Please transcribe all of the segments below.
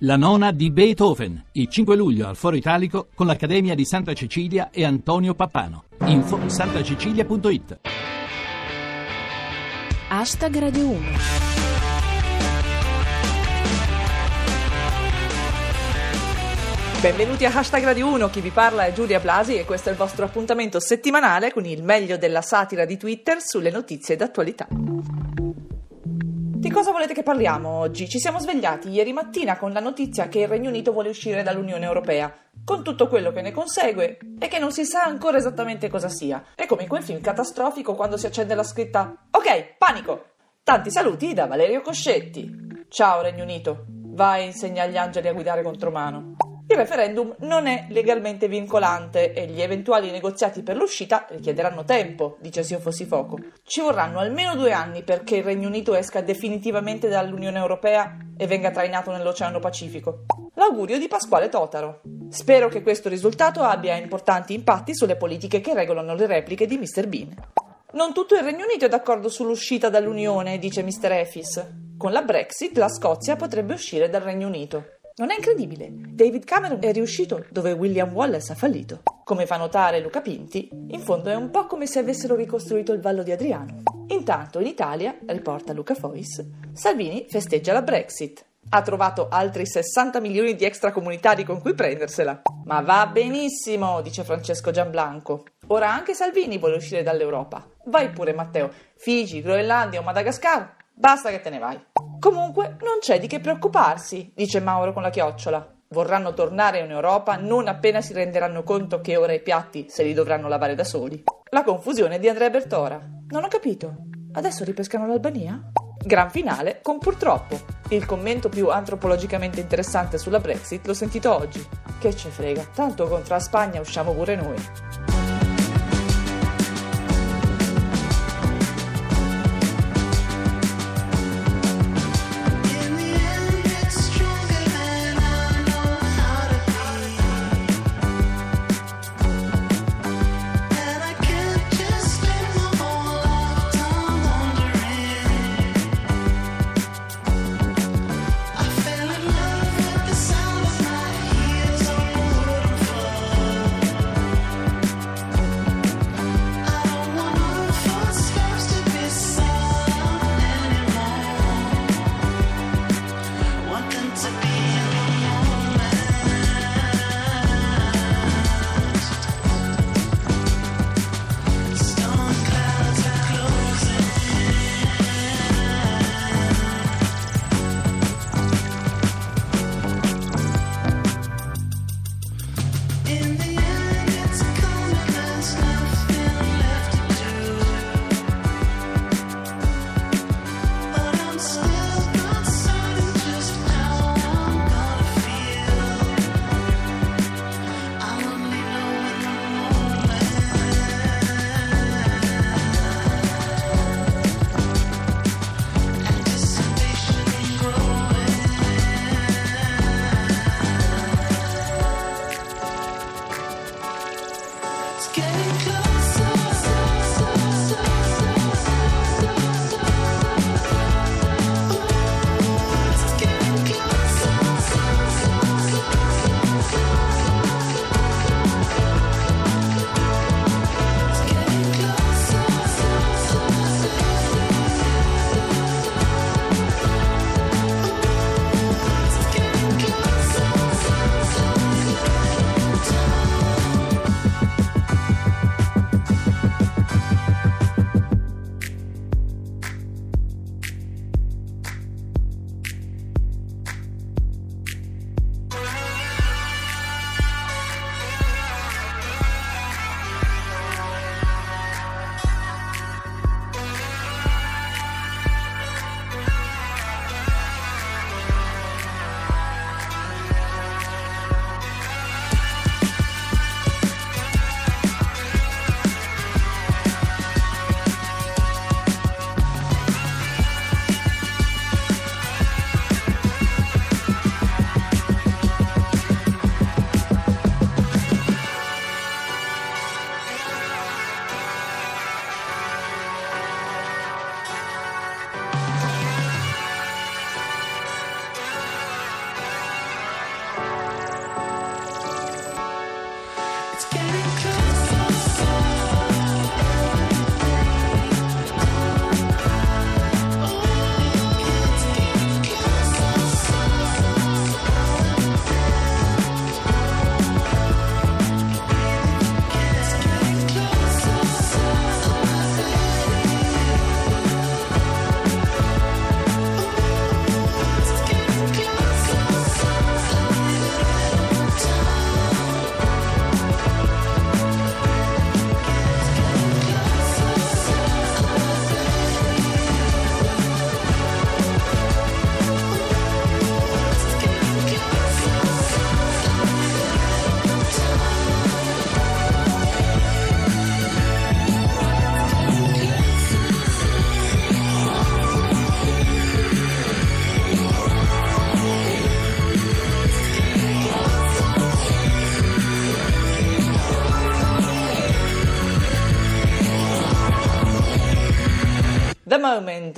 La nona di Beethoven, il 5 luglio al Foro Italico con l'Accademia di Santa Cecilia e Antonio Pappano. Info santacecilia.it. Hashtag Radio1. Benvenuti a Hashtag Radio1, chi vi parla è Giulia Blasi e questo è il vostro appuntamento settimanale con il meglio della satira di Twitter sulle notizie d'attualità. Di cosa volete che parliamo oggi? Ci siamo svegliati ieri mattina con la notizia che il Regno Unito vuole uscire dall'Unione Europea, con tutto quello che ne consegue e che non si sa ancora esattamente cosa sia. È come in quel film catastrofico quando si accende la scritta «Ok, panico!». Tanti saluti da Valerio Coscetti. Ciao Regno Unito, vai a insegnare agli angeli a guidare contromano. Il referendum non è legalmente vincolante e gli eventuali negoziati per l'uscita richiederanno tempo, dice Siofosi Foco. Ci vorranno almeno 2 anni perché il Regno Unito esca definitivamente dall'Unione Europea e venga trainato nell'Oceano Pacifico. L'augurio di Pasquale Totaro. Spero che questo risultato abbia importanti impatti sulle politiche che regolano le repliche di Mr Bean. Non tutto il Regno Unito è d'accordo sull'uscita dall'Unione, dice Mr Efis. Con la Brexit la Scozia potrebbe uscire dal Regno Unito. Non è incredibile? David Cameron è riuscito dove William Wallace ha fallito. Come fa notare Luca Pinti, in fondo è un po' come se avessero ricostruito il Vallo di Adriano. Intanto in Italia, riporta Luca Fois, Salvini festeggia la Brexit. Ha trovato altri 60 milioni di extracomunitari con cui prendersela. Ma va benissimo, dice Francesco Gianblanco. Ora anche Salvini vuole uscire dall'Europa. Vai pure Matteo, Figi, Groenlandia o Madagascar, basta che te ne vai. Comunque non c'è di che preoccuparsi, dice Mauro con la chiocciola. Vorranno tornare in Europa non appena si renderanno conto che ora i piatti se li dovranno lavare da soli. La confusione di Andrea Bertora. Non ho capito. Adesso ripescano l'Albania? Gran finale con purtroppo. Il commento più antropologicamente interessante sulla Brexit l'ho sentito oggi. Che ce frega, tanto contro la Spagna usciamo pure noi.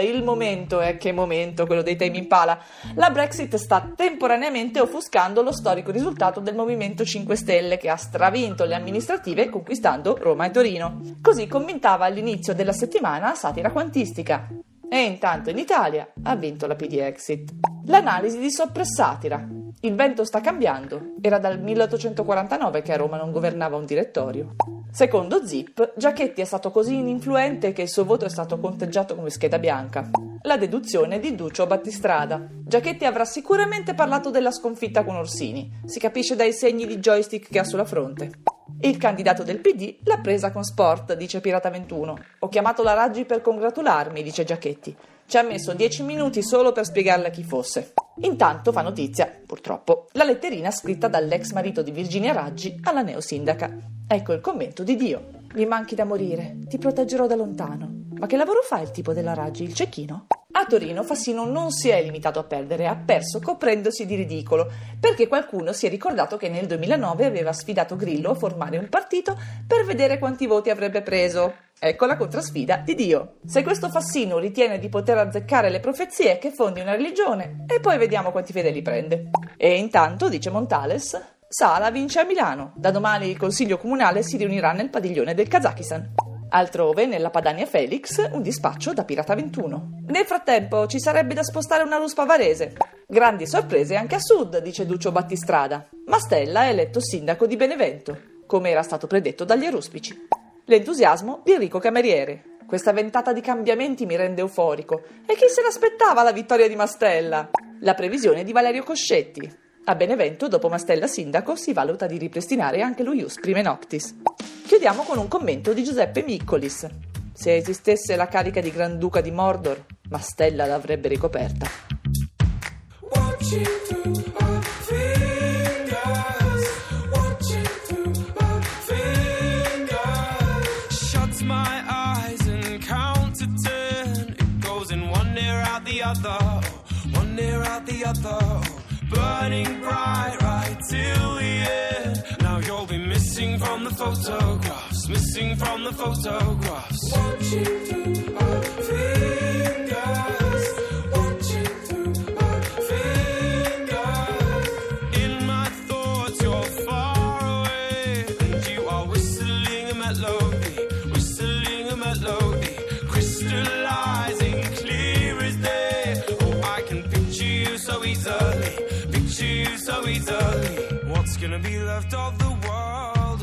Il momento è che momento, quello dei temi in pala. La Brexit sta temporaneamente offuscando lo storico risultato del Movimento 5 Stelle che ha stravinto le amministrative conquistando Roma e Torino. Così commentava all'inizio della settimana Satira Quantistica. E intanto in Italia ha vinto la PD Exit. L'analisi di Soppressatira. Il vento sta cambiando. Era dal 1849 che a Roma non governava un direttorio. Secondo Zip, Giacchetti è stato così ininfluente che il suo voto è stato conteggiato come scheda bianca. La deduzione di Duccio Battistrada. Giacchetti avrà sicuramente parlato della sconfitta con Orsini. Si capisce dai segni di joystick che ha sulla fronte. Il candidato del PD l'ha presa con sport, dice Pirata 21. Ho chiamato la Raggi per congratularmi, dice Giacchetti. Ci ha messo 10 minuti solo per spiegarle chi fosse. Intanto fa notizia, purtroppo, la letterina scritta dall'ex marito di Virginia Raggi alla neosindaca. Ecco il commento di Dio. Mi manchi da morire, ti proteggerò da lontano. Ma che lavoro fa il tipo della Raggi, il cecchino? A Torino Fassino non si è limitato a perdere, ha perso coprendosi di ridicolo, perché qualcuno si è ricordato che nel 2009 aveva sfidato Grillo a formare un partito per vedere quanti voti avrebbe preso. Ecco la contrasfida di Dio. Se questo Fassino ritiene di poter azzeccare le profezie, che fondi una religione e poi vediamo quanti fedeli prende. E intanto, dice Montales, Sala vince a Milano. Da domani il Consiglio Comunale si riunirà nel padiglione del Kazakistan. Altrove, nella Padania Felix, un dispaccio da Pirata 21. Nel frattempo ci sarebbe da spostare una ruspa varese. Grandi sorprese anche a sud, dice Duccio Battistrada. Mastella è eletto sindaco di Benevento, come era stato predetto dagli ruspici. L'entusiasmo di Enrico Cameriere. Questa ventata di cambiamenti mi rende euforico. E chi se l'aspettava la vittoria di Mastella? La previsione di Valerio Coscetti. A Benevento, dopo Mastella sindaco, si valuta di ripristinare anche lo ius prime noctis. Chiudiamo con un commento di Giuseppe Miccolis. Se esistesse la carica di Granduca di Mordor, Mastella l'avrebbe ricoperta. Burning bright right till the end. Now you'll be missing from the photographs, missing from the photographs. Watching through our fingers, watching through our fingers. In my thoughts you're far away, and you are whistling a melody, whistling a melody, crystallizing clear as day. Oh, I can picture you so easily, so easily. What's gonna be left of the world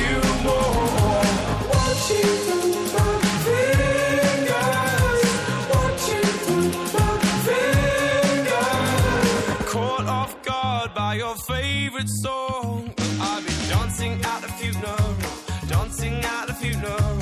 you more. Watching you through your favorite song, I've been dancing at a funeral, dancing at a funeral.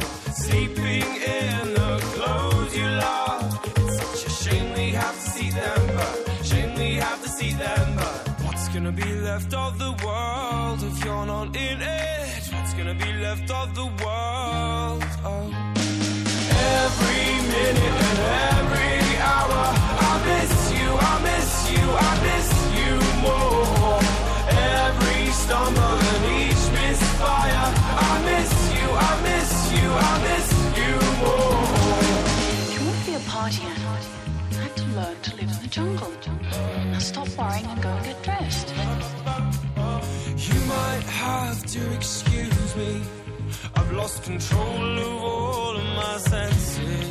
lost control of all of my senses.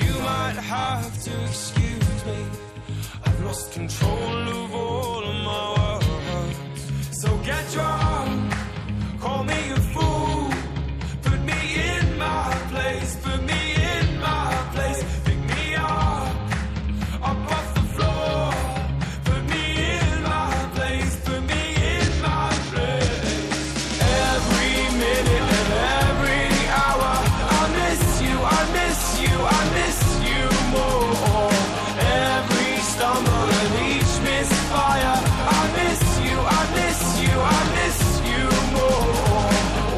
You might have to excuse me. I've lost control of all of my words. So get drunk, call me a fool, put me in my place, put me in my place, pick me up, up off the floor, put me in my place, put me in my place. Every minute and every hour, I miss you, I miss you, I miss you more. Every stumble and each misfire, I miss you, I miss you, I miss you more.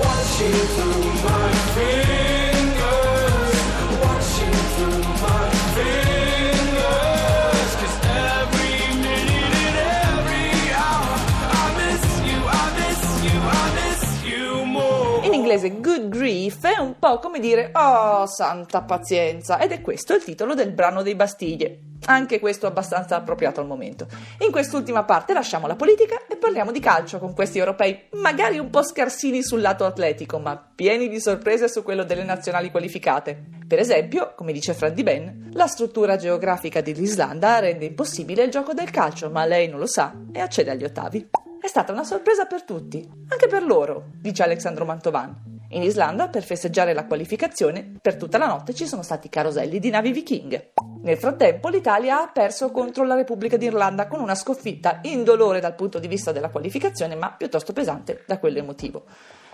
Watching through my fingers, watching through my fingers, 'cause every minute and every hour, I miss you, I miss you, I miss you more. In inglese good grief è un po' come dire oh santa pazienza, ed è questo il titolo del brano dei Bastiglie, anche questo abbastanza appropriato al momento. In quest'ultima parte lasciamo la politica e parliamo di calcio con questi europei, magari un po' scarsini sul lato atletico, ma pieni di sorprese su quello delle nazionali qualificate. Per esempio, come dice Fred Di Ben, la struttura geografica dell'Islanda rende impossibile il gioco del calcio, ma lei non lo sa e accede agli ottavi. È stata una sorpresa per tutti, anche per loro, dice Alessandro Mantovan. In Islanda, per festeggiare la qualificazione, per tutta la notte ci sono stati caroselli di navi vichinghe. Nel frattempo l'Italia ha perso contro la Repubblica d'Irlanda con una sconfitta indolore dal punto di vista della qualificazione, ma piuttosto pesante da quello emotivo.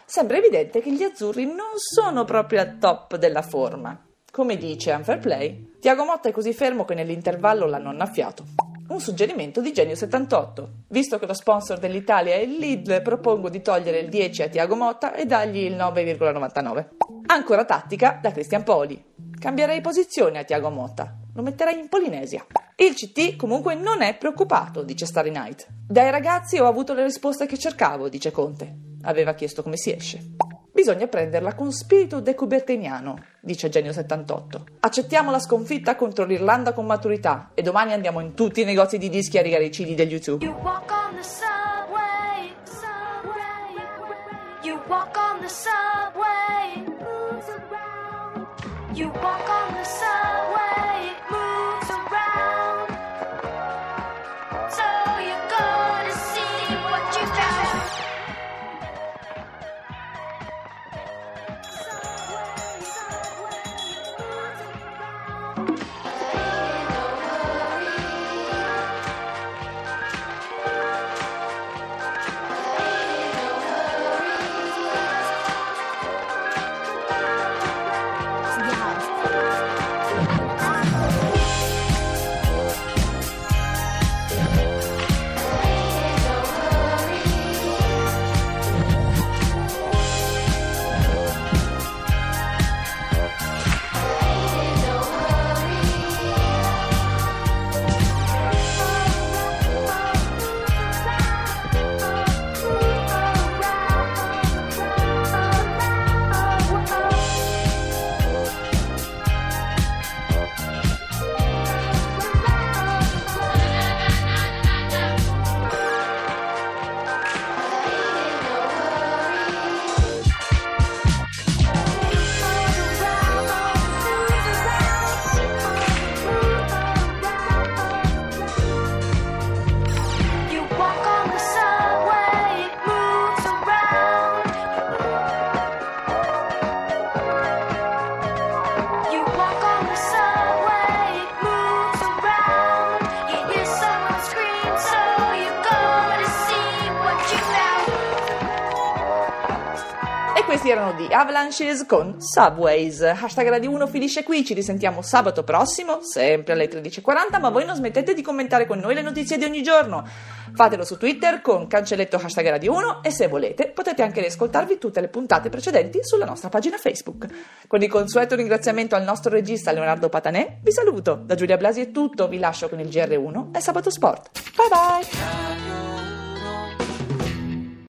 Sembra evidente che gli azzurri non sono proprio al top della forma. Come dice Unfair Play, Thiago Motta è così fermo che nell'intervallo l'hanno annaffiato. Un suggerimento di Genio 78. Visto che lo sponsor dell'Italia è il Lidl, propongo di togliere il 10 a Thiago Motta e dargli il 9,99. Ancora tattica da Cristian Poli. Cambierei posizione a Thiago Motta, lo metterei in Polinesia. Il CT comunque non è preoccupato, dice Starry Night. Dai ragazzi ho avuto le risposte che cercavo, dice Conte. Aveva chiesto come si esce. Bisogna prenderla con spirito decubertiniano, dice Genio 78. Accettiamo la sconfitta contro l'Irlanda con maturità e domani andiamo in tutti i negozi di dischi a rigare i CD degli YouTube. You walk on the subway, subway. You walk on the subway, moves around. You walk on the subway, moves around. So you're gonna see what you found. Questi erano di Avalanches con Subways. Hashtag Radio1 finisce qui, ci risentiamo sabato prossimo, sempre alle 13.40, ma voi non smettete di commentare con noi le notizie di ogni giorno. Fatelo su Twitter con cancelletto hashtag Radio1 e se volete potete anche riascoltarvi tutte le puntate precedenti sulla nostra pagina Facebook. Con il consueto ringraziamento al nostro regista Leonardo Patanè, vi saluto. Da Giulia Blasi è tutto, vi lascio con il GR1 e Sabato Sport. Bye bye!